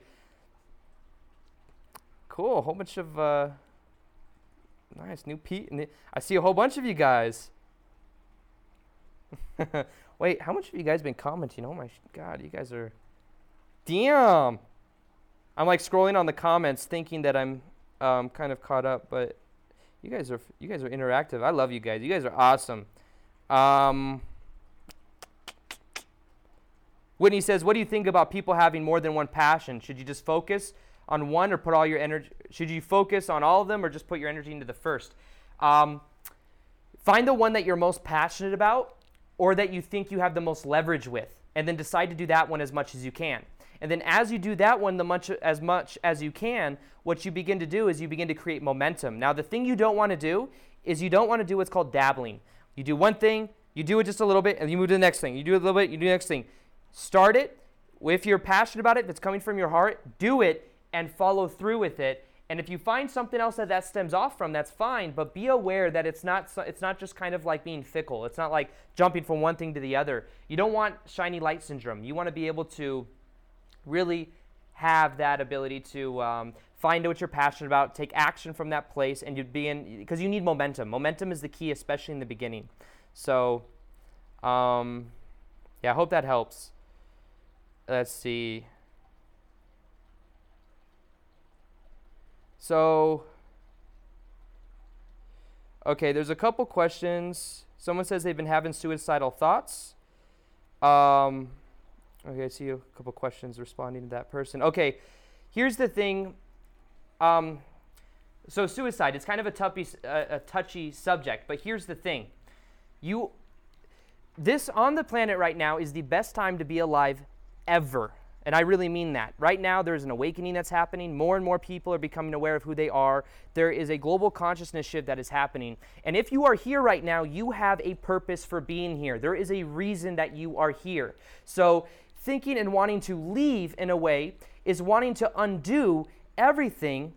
Cool, a whole bunch of uh, nice new Pete. And I see a whole bunch of you guys. Wait, how much have you guys been commenting? Oh my God, you guys are, damn. I'm like scrolling on the comments, thinking that I'm um, kind of caught up, but you guys are you guys are interactive. I love you guys. You guys are awesome. Um, Whitney says, "What do you think about people having more than one passion? Should you just focus on one or put all your energy? Should you focus on all of them or just put your energy into the first? Um, find the one that you're most passionate about or that you think you have the most leverage with, and then decide to do that one as much as you can. And then as you do that one the much as much as you can, what you begin to do is you begin to create momentum. Now, the thing you don't want to do is you don't want to do what's called dabbling. You do one thing, you do it just a little bit, and you move to the next thing. You do it a little bit, you do the next thing. Start it. If you're passionate about it, if it's coming from your heart, do it and follow through with it. And if you find something else that that stems off from, that's fine, but be aware that it's not it's not just kind of like being fickle. It's not like jumping from one thing to the other. You don't want shiny light syndrome. You want to be able to really have that ability to um, find out what you're passionate about, take action from that place, and you'd be in, because you need momentum. Momentum is the key, especially in the beginning. So, um, yeah, I hope that helps. Let's see. So, okay, there's a couple questions. Someone says they've been having suicidal thoughts. Um, okay, I see a couple questions responding to that person. Okay, here's the thing. Um, so suicide, it's kind of a touchy, a, a touchy subject, but here's the thing. You, this on the planet right now is the best time to be alive ever. And I really mean that. Right now, there's an awakening that's happening. More and more people are becoming aware of who they are. There is a global consciousness shift that is happening. And if you are here right now, you have a purpose for being here. There is a reason that you are here. So thinking and wanting to leave, in a way, is wanting to undo everything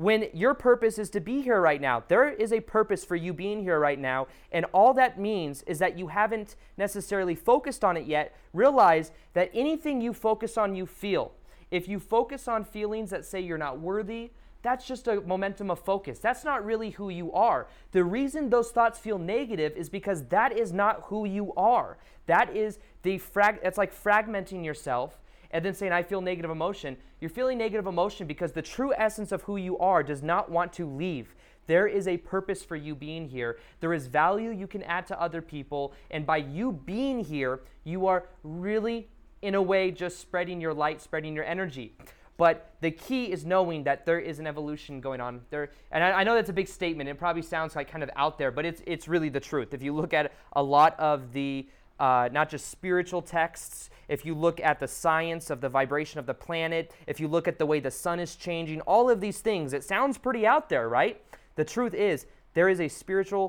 when your purpose is to be here right now. There is a purpose for you being here right now, and all that means is that you haven't necessarily focused on it yet. Realize that anything you focus on, you feel. If you focus on feelings that say you're not worthy, that's just a momentum of focus. That's not really who you are. The reason those thoughts feel negative is because that is not who you are. That is the frag. It's like fragmenting yourself and then saying, I feel negative emotion. You're feeling negative emotion because the true essence of who you are does not want to leave. There is a purpose for you being here. There is value you can add to other people. And by you being here, you are really, in a way, just spreading your light, spreading your energy. But the key is knowing that there is an evolution going on there. And I, I know that's a big statement. It probably sounds like kind of out there, but it's it's really the truth. If you look at a lot of the Uh, not just spiritual texts, if you look at the science of the vibration of the planet, if you look at the way the sun is changing, all of these things, it sounds pretty out there, right? The truth is, there is a spiritual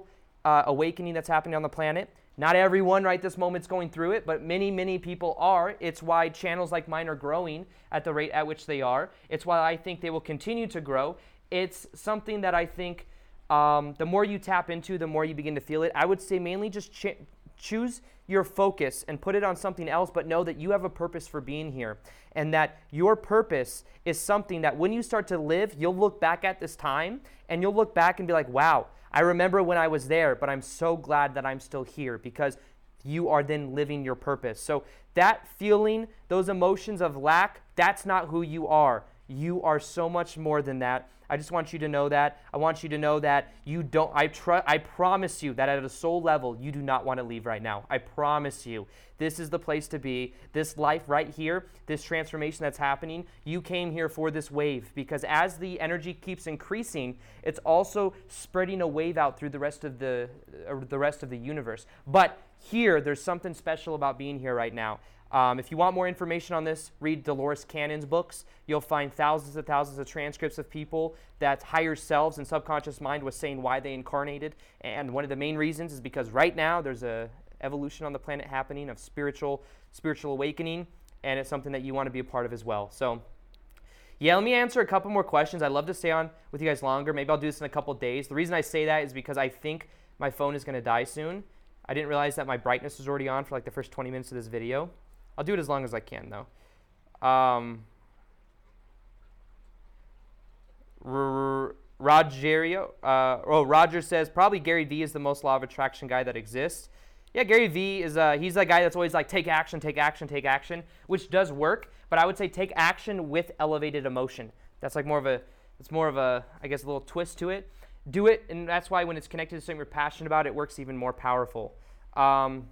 uh, awakening that's happening on the planet. Not everyone right this moment's going through it, but many, many people are. It's why channels like mine are growing at the rate at which they are. It's why I think they will continue to grow. It's something that I think um, the more you tap into, the more you begin to feel it. I would say mainly just ch- choose your focus and put it on something else, but know that you have a purpose for being here, and that your purpose is something that when you start to live, you'll look back at this time and you'll look back and be like, wow, I remember when I was there, but I'm so glad that I'm still here, because you are then living your purpose. So that feeling, those emotions of lack, that's not who you are. You are so much more than that. I just want you to know that. I want you to know that you don't, I tr- I promise you that at a soul level, you do not want to leave right now. I promise you. This is the place to be. This life right here, this transformation that's happening, you came here for this wave, because as the energy keeps increasing, it's also spreading a wave out through the rest of the, uh, the rest of the universe. But here, there's something special about being here right now. Um, if you want more information on this, read Dolores Cannon's books. You'll find thousands and thousands of transcripts of people that higher selves and subconscious mind was saying why they incarnated. And one of the main reasons is because right now there's a evolution on the planet happening of spiritual spiritual awakening, and it's something that you want to be a part of as well. So yeah, let me answer a couple more questions. I'd love to stay on with you guys longer. Maybe I'll do this in a couple days. The reason I say that is because I think my phone is going to die soon. I didn't realize that my brightness was already on for like the first twenty minutes of this video. I'll do it as long as I can, though. Um, R- Rogerio, uh, oh, Roger says, probably Gary Vee is the most law of attraction guy that exists. Yeah, Gary Vee is, uh, he's the guy that's always like, take action, take action, take action, which does work, but I would say take action with elevated emotion. That's like more of a, it's more of a, I guess, a little twist to it. Do it, and that's why when it's connected to something you're passionate about, it works even more powerful. Um...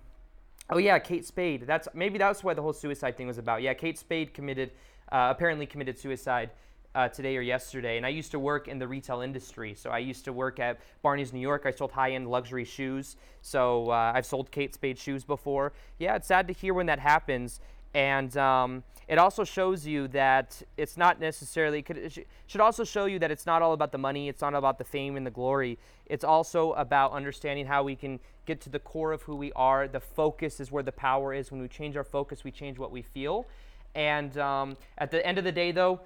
Oh yeah, Kate Spade. That's maybe that's why the whole suicide thing was about. Yeah, Kate Spade committed, uh, apparently committed suicide uh, today or yesterday. And I used to work in the retail industry, so I used to work at Barney's, New York. I sold high-end luxury shoes, so uh, I've sold Kate Spade shoes before. Yeah, it's sad to hear when that happens, and um, it also shows you that it's not necessarily. Could, it should also show you that it's not all about the money. It's not about the fame and the glory. It's also about understanding how we can get to the core of who we are. The focus is where the power is. When we change our focus, we change what we feel. And um, at the end of the day, though,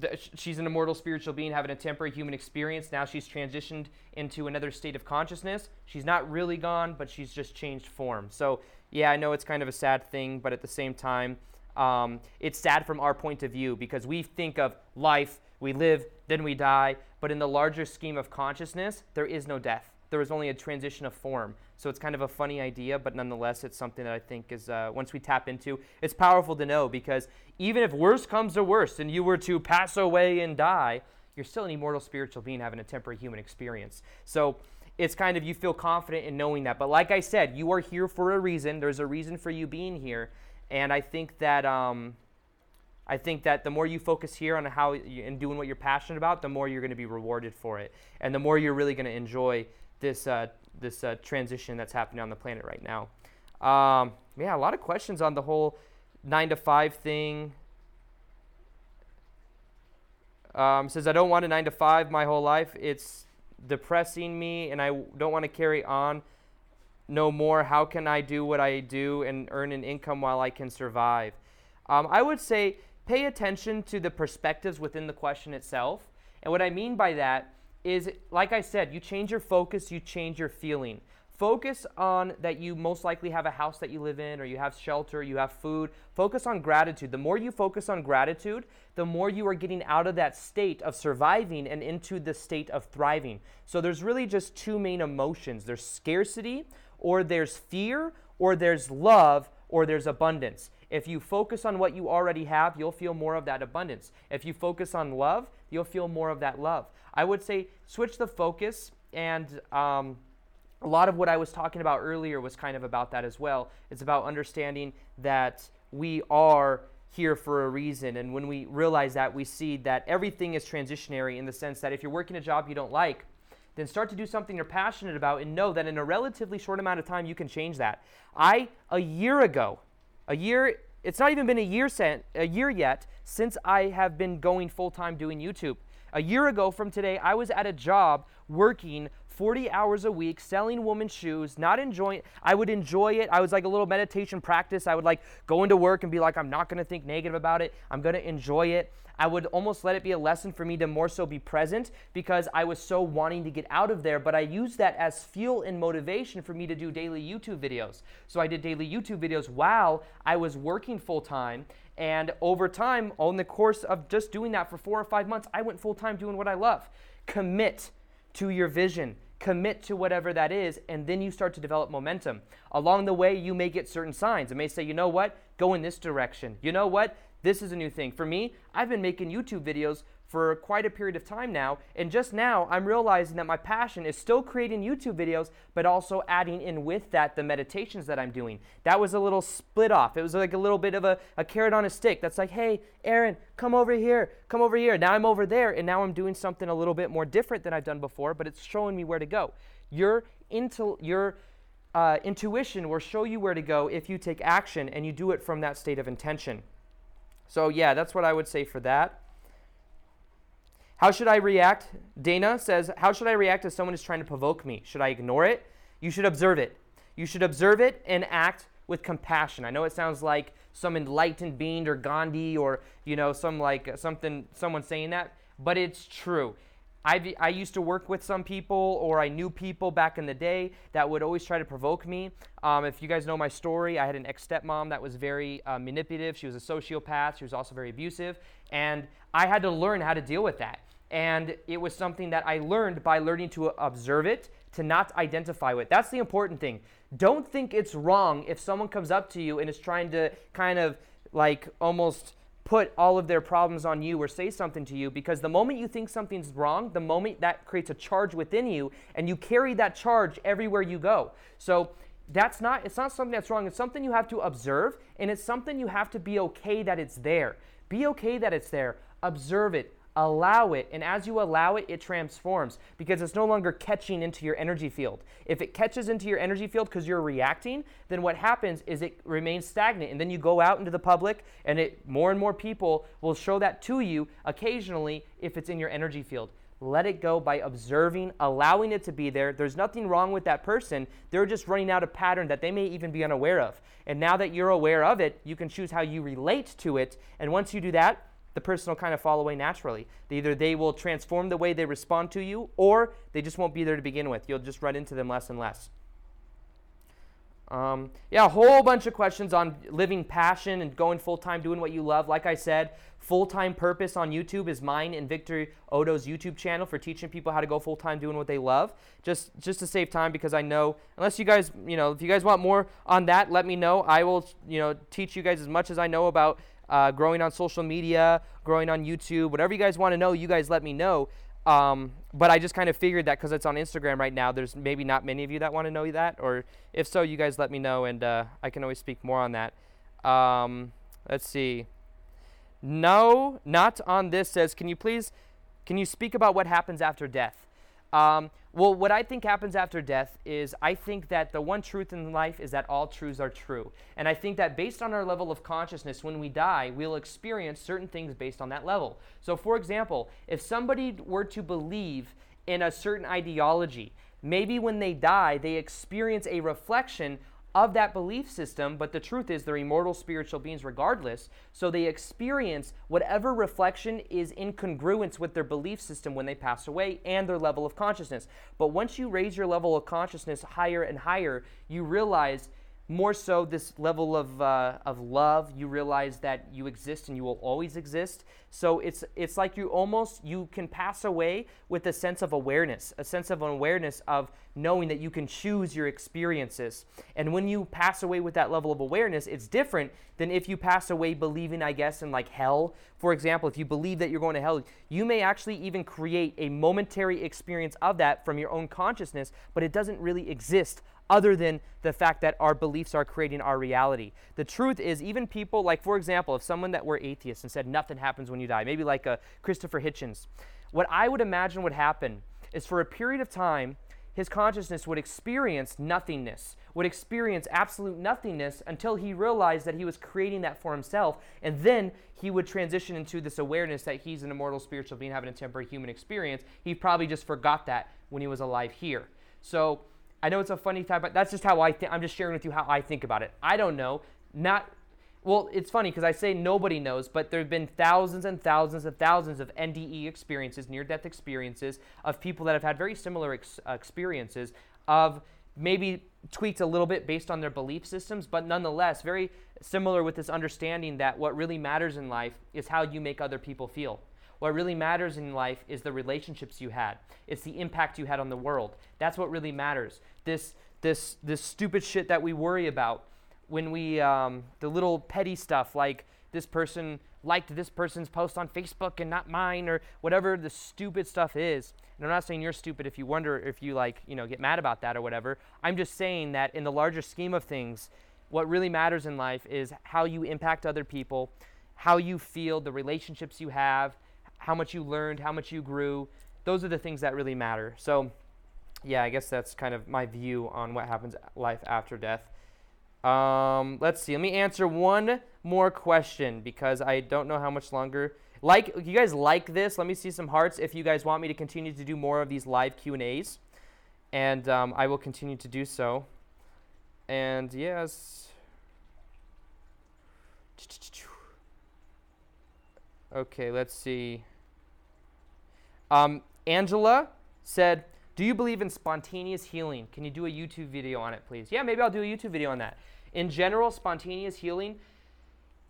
the, she's an immortal spiritual being having a temporary human experience. Now she's transitioned into another state of consciousness. She's not really gone, but she's just changed form. So yeah, I know it's kind of a sad thing, but at the same time, um, it's sad from our point of view, because we think of life, we live, then we die. But in the larger scheme of consciousness, there is no death. There was only a transition of form. So it's kind of a funny idea, but nonetheless, it's something that I think is, uh, once we tap into, it's powerful to know, because even if worse comes to worse and you were to pass away and die, you're still an immortal spiritual being having a temporary human experience. So it's kind of, you feel confident in knowing that. But like I said, you are here for a reason. There's a reason for you being here. And I think that, um, I think that the more you focus here on how you, and doing what you're passionate about, the more you're going to be rewarded for it. And the more you're really going to enjoy this uh, this uh, transition that's happening on the planet right now. Um, yeah, a lot of questions on the whole nine to five thing. Um, says, I don't want a nine to five my whole life. It's depressing me and I don't want to carry on no more. How can I do what I do and earn an income while I can survive? Um, I would say pay attention to the perspectives within the question itself. And what I mean by that is, like I said, you change your focus, you change your feeling. Focus on that you most likely have a house that you live in, or you have shelter, you have food. Focus on gratitude. The more you focus on gratitude, the more you are getting out of that state of surviving and into the state of thriving. So there's really just two main emotions. There's scarcity, or there's fear, or there's love, or there's abundance. If you focus on what you already have, you'll feel more of that abundance. If you focus on love, you'll feel more of that love. I would say switch the focus, and um, a lot of what I was talking about earlier was kind of about that as well. It's about understanding that we are here for a reason, and when we realize that, we see that everything is transitionary, in the sense that if you're working a job you don't like, then start to do something you're passionate about, and know that in a relatively short amount of time, you can change that. I, a year ago, a year, it's not even been a year sen- a year yet since I have been going full-time doing YouTube. A year ago from today, I was at a job working forty hours a week, selling women's shoes, not enjoying, I would enjoy it. I was like a little meditation practice. I would like go into work and be like, I'm not gonna think negative about it. I'm gonna enjoy it. I would almost let it be a lesson for me to more so be present, because I was so wanting to get out of there, but I used that as fuel and motivation for me to do daily YouTube videos. So I did daily YouTube videos while I was working full time, and over time, on the course of just doing that for four or five months, I went full time doing what I love. Commit to your vision. Commit to whatever that is, and then you start to develop momentum. Along the way, you may get certain signs. It may say, you know what, go in this direction. You know what, this is a new thing. For me, I've been making YouTube videos for quite a period of time now, and just now I'm realizing that my passion is still creating YouTube videos, but also adding in with that the meditations that I'm doing. That was a little split off. It was like a little bit of a, a carrot on a stick that's like, hey, Aaron, come over here, come over here. Now I'm over there, and now I'm doing something a little bit more different than I've done before, but it's showing me where to go. Your intel, your uh, intuition will show you where to go if you take action and you do it from that state of intention. So yeah, that's what I would say for that. How should I react? Dana says, how should I react if someone is trying to provoke me? Should I ignore it? You should observe it. You should observe it and act with compassion. I know it sounds like some enlightened being or Gandhi or, you know, some like something, someone saying that, but it's true. I I used to work with some people, or I knew people back in the day that would always try to provoke me. Um, if you guys know my story, I had an ex-stepmom that was very uh, manipulative. She was a sociopath. She was also very abusive. And I had to learn how to deal with that. And it was something that I learned by learning to observe it, to not identify with. That's the important thing. Don't think it's wrong if someone comes up to you and is trying to kind of like almost put all of their problems on you or say something to you, because the moment you think something's wrong, the moment that creates a charge within you, and you carry that charge everywhere you go. So that's not, it's not something that's wrong. It's something you have to observe, and it's something you have to be okay that it's there. Be okay that it's there. Observe it. Allow it, and as you allow it, it transforms, because it's no longer catching into your energy field. If it catches into your energy field because you're reacting, then what happens is it remains stagnant, and then you go out into the public, and it more and more people will show that to you occasionally if it's in your energy field. Let it go by observing, allowing it to be there. There's nothing wrong with that person. They're just running out a pattern that they may even be unaware of, and now that you're aware of it, you can choose how you relate to it, and once you do that, the person will kind of fall away naturally. Either they will transform the way they respond to you, or they just won't be there to begin with. You'll just run into them less and less. Um, yeah, a whole bunch of questions on living passion and going full-time, doing what you love. Like I said, Full-Time Purpose on YouTube is mine and Victor Odo's YouTube channel for teaching people how to go full-time doing what they love. Just just to save time, because I know, unless you guys, you know, if you guys want more on that, let me know. I will, you know, teach you guys as much as I know about Uh, growing on social media, growing on YouTube, whatever you guys want to know, you guys let me know. Um, but I just kind of figured that because it's on Instagram right now, there's maybe not many of you that want to know that, or if so, you guys let me know, and uh, I can always speak more on that. Um, let's see. No, not on this says, can you please, can you speak about what happens after death? Um, well, what I think happens after death is, I think that the one truth in life is that all truths are true. And I think that based on our level of consciousness, when we die, we'll experience certain things based on that level. So for example, if somebody were to believe in a certain ideology, maybe when they die, they experience a reflection of that belief system, but the truth is they're immortal spiritual beings regardless, so they experience whatever reflection is in congruence with their belief system when they pass away and their level of consciousness. But once you raise your level of consciousness higher and higher, you realize more so this level of uh, of love, you realize that you exist and you will always exist. So it's it's like you almost, you can pass away with a sense of awareness, a sense of awareness of knowing that you can choose your experiences. And when you pass away with that level of awareness, it's different than if you pass away believing, I guess, in like hell. For example, if you believe that you're going to hell, you may actually even create a momentary experience of that from your own consciousness, but it doesn't really exist other than the fact that our beliefs are creating our reality. The truth is, even people like, for example, if someone that were atheist and said nothing happens when you die, maybe like a Christopher Hitchens, what I would imagine would happen is for a period of time, his consciousness would experience nothingness, would experience absolute nothingness until he realized that he was creating that for himself, and then he would transition into this awareness that he's an immortal spiritual being having a temporary human experience. He probably just forgot that when he was alive here. So I know it's a funny type, but that's just how I think. I'm just sharing with you how I think about it. I don't know. Not, well, it's funny because I say nobody knows, but there have been thousands and thousands and thousands of N D E experiences, near-death experiences, of people that have had very similar ex- experiences of maybe tweaked a little bit based on their belief systems, but nonetheless, very similar with this understanding that what really matters in life is how you make other people feel. What really matters in life is the relationships you had. It's the impact you had on the world. That's what really matters. This this this stupid shit that we worry about when we, um, the little petty stuff like this person liked this person's post on Facebook and not mine, or whatever the stupid stuff is. And I'm not saying you're stupid if you wonder, if you like, you know, get mad about that or whatever. I'm just saying that in the larger scheme of things, what really matters in life is how you impact other people, how you feel, the relationships you have, how much you learned, how much you grew. Those are the things that really matter. So yeah, I guess that's kind of my view on what happens life after death. Um, let's see, let me answer one more question because I don't know how much longer. Like, you guys like this? Let me see some hearts if you guys want me to continue to do more of these live Q and A's. And um, I will continue to do so. And yes. Okay, let's see. Um, Angela said, do you believe in spontaneous healing? Can you do a YouTube video on it, please? Yeah, maybe I'll do a YouTube video on that. In general, spontaneous healing,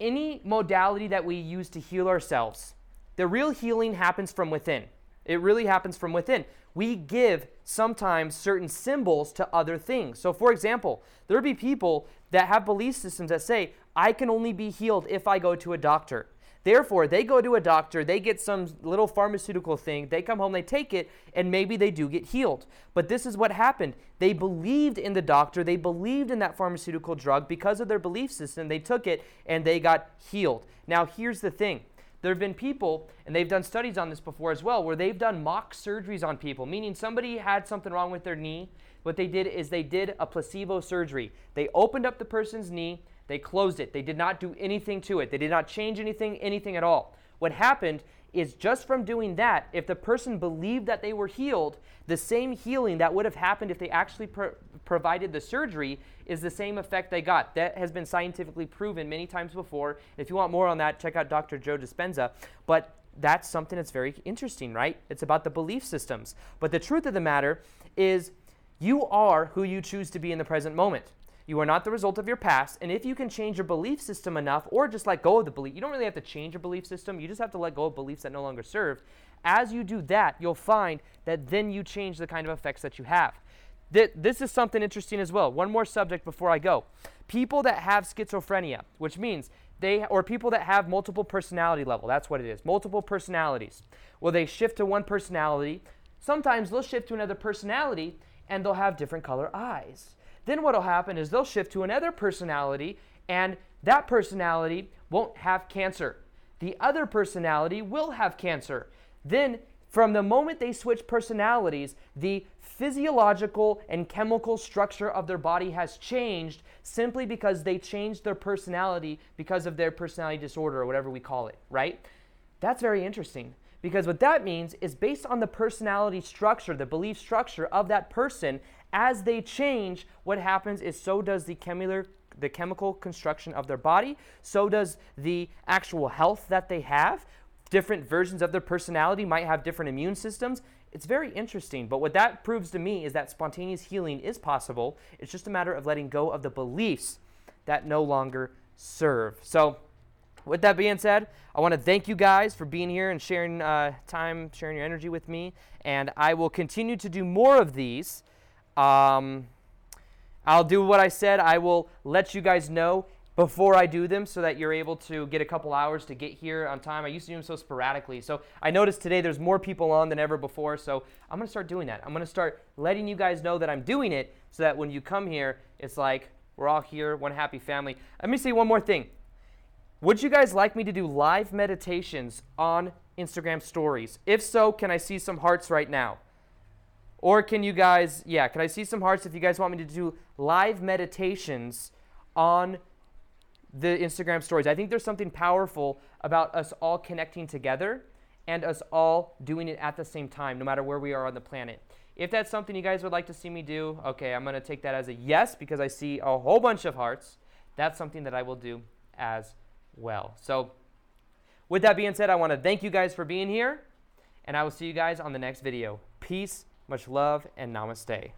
any modality that we use to heal ourselves, the real healing happens from within. It really happens from within. We give sometimes certain symbols to other things. So for example, there'll be people that have belief systems that say, I can only be healed if I go to a doctor. Therefore, they go to a doctor, they get some little pharmaceutical thing, they come home, they take it, and maybe they do get healed. But this is what happened. They believed in the doctor, they believed in that pharmaceutical drug because of their belief system, they took it, and they got healed. Now, here's the thing. There have been people, and they've done studies on this before as well, where they've done mock surgeries on people, meaning somebody had something wrong with their knee. What they did is they did a placebo surgery. They opened up the person's knee, they closed it. They did not do anything to it. They did not change anything, anything at all. What happened is just from doing that, if the person believed that they were healed, the same healing that would have happened if they actually pro- provided the surgery is the same effect they got. That has been scientifically proven many times before. If you want more on that, check out Doctor Joe Dispenza. But that's something that's very interesting, right? It's about the belief systems. But the truth of the matter is you are who you choose to be in the present moment. You are not the result of your past, and if you can change your belief system enough or just let go of the belief, you don't really have to change your belief system, you just have to let go of beliefs that no longer serve. As you do that, you'll find that then you change the kind of effects that you have. Th- this is something interesting as well. One more subject before I go. People that have schizophrenia, which means they, or people that have multiple personality level, that's what it is, multiple personalities. Well, they shift to one personality. Sometimes they'll shift to another personality, and they'll have different color eyes. Then what'll happen is they'll shift to another personality, and that personality won't have cancer. The other personality will have cancer. Then from the moment they switch personalities, the physiological and chemical structure of their body has changed simply because they changed their personality because of their personality disorder or whatever we call it, right? That's very interesting. Because what that means is based on the personality structure, the belief structure of that person, as they change, what happens is so does the chemical the chemical construction of their body, so does the actual health that they have. Different versions of their personality might have different immune systems. It's very interesting, but what that proves to me is that spontaneous healing is possible. It's just a matter of letting go of the beliefs that no longer serve. So with that being said, I want to thank you guys for being here and sharing uh, time, sharing your energy with me, and I will continue to do more of these. Um, I'll do what I said. I will let you guys know before I do them so that you're able to get a couple hours to get here on time. I used to do them so sporadically. So I noticed today there's more people on than ever before. So I'm going to start doing that. I'm going to start letting you guys know that I'm doing it so that when you come here, it's like we're all here, one happy family. Let me say one more thing. Would you guys like me to do live meditations on Instagram stories? If so, can I see some hearts right now? Or can you guys, yeah, can I see some hearts if you guys want me to do live meditations on the Instagram stories? I think there's something powerful about us all connecting together and us all doing it at the same time, no matter where we are on the planet. If that's something you guys would like to see me do, okay, I'm going to take that as a yes because I see a whole bunch of hearts. That's something that I will do as well. So with that being said, I want to thank you guys for being here, and I will see you guys on the next video. Peace, much love, and namaste.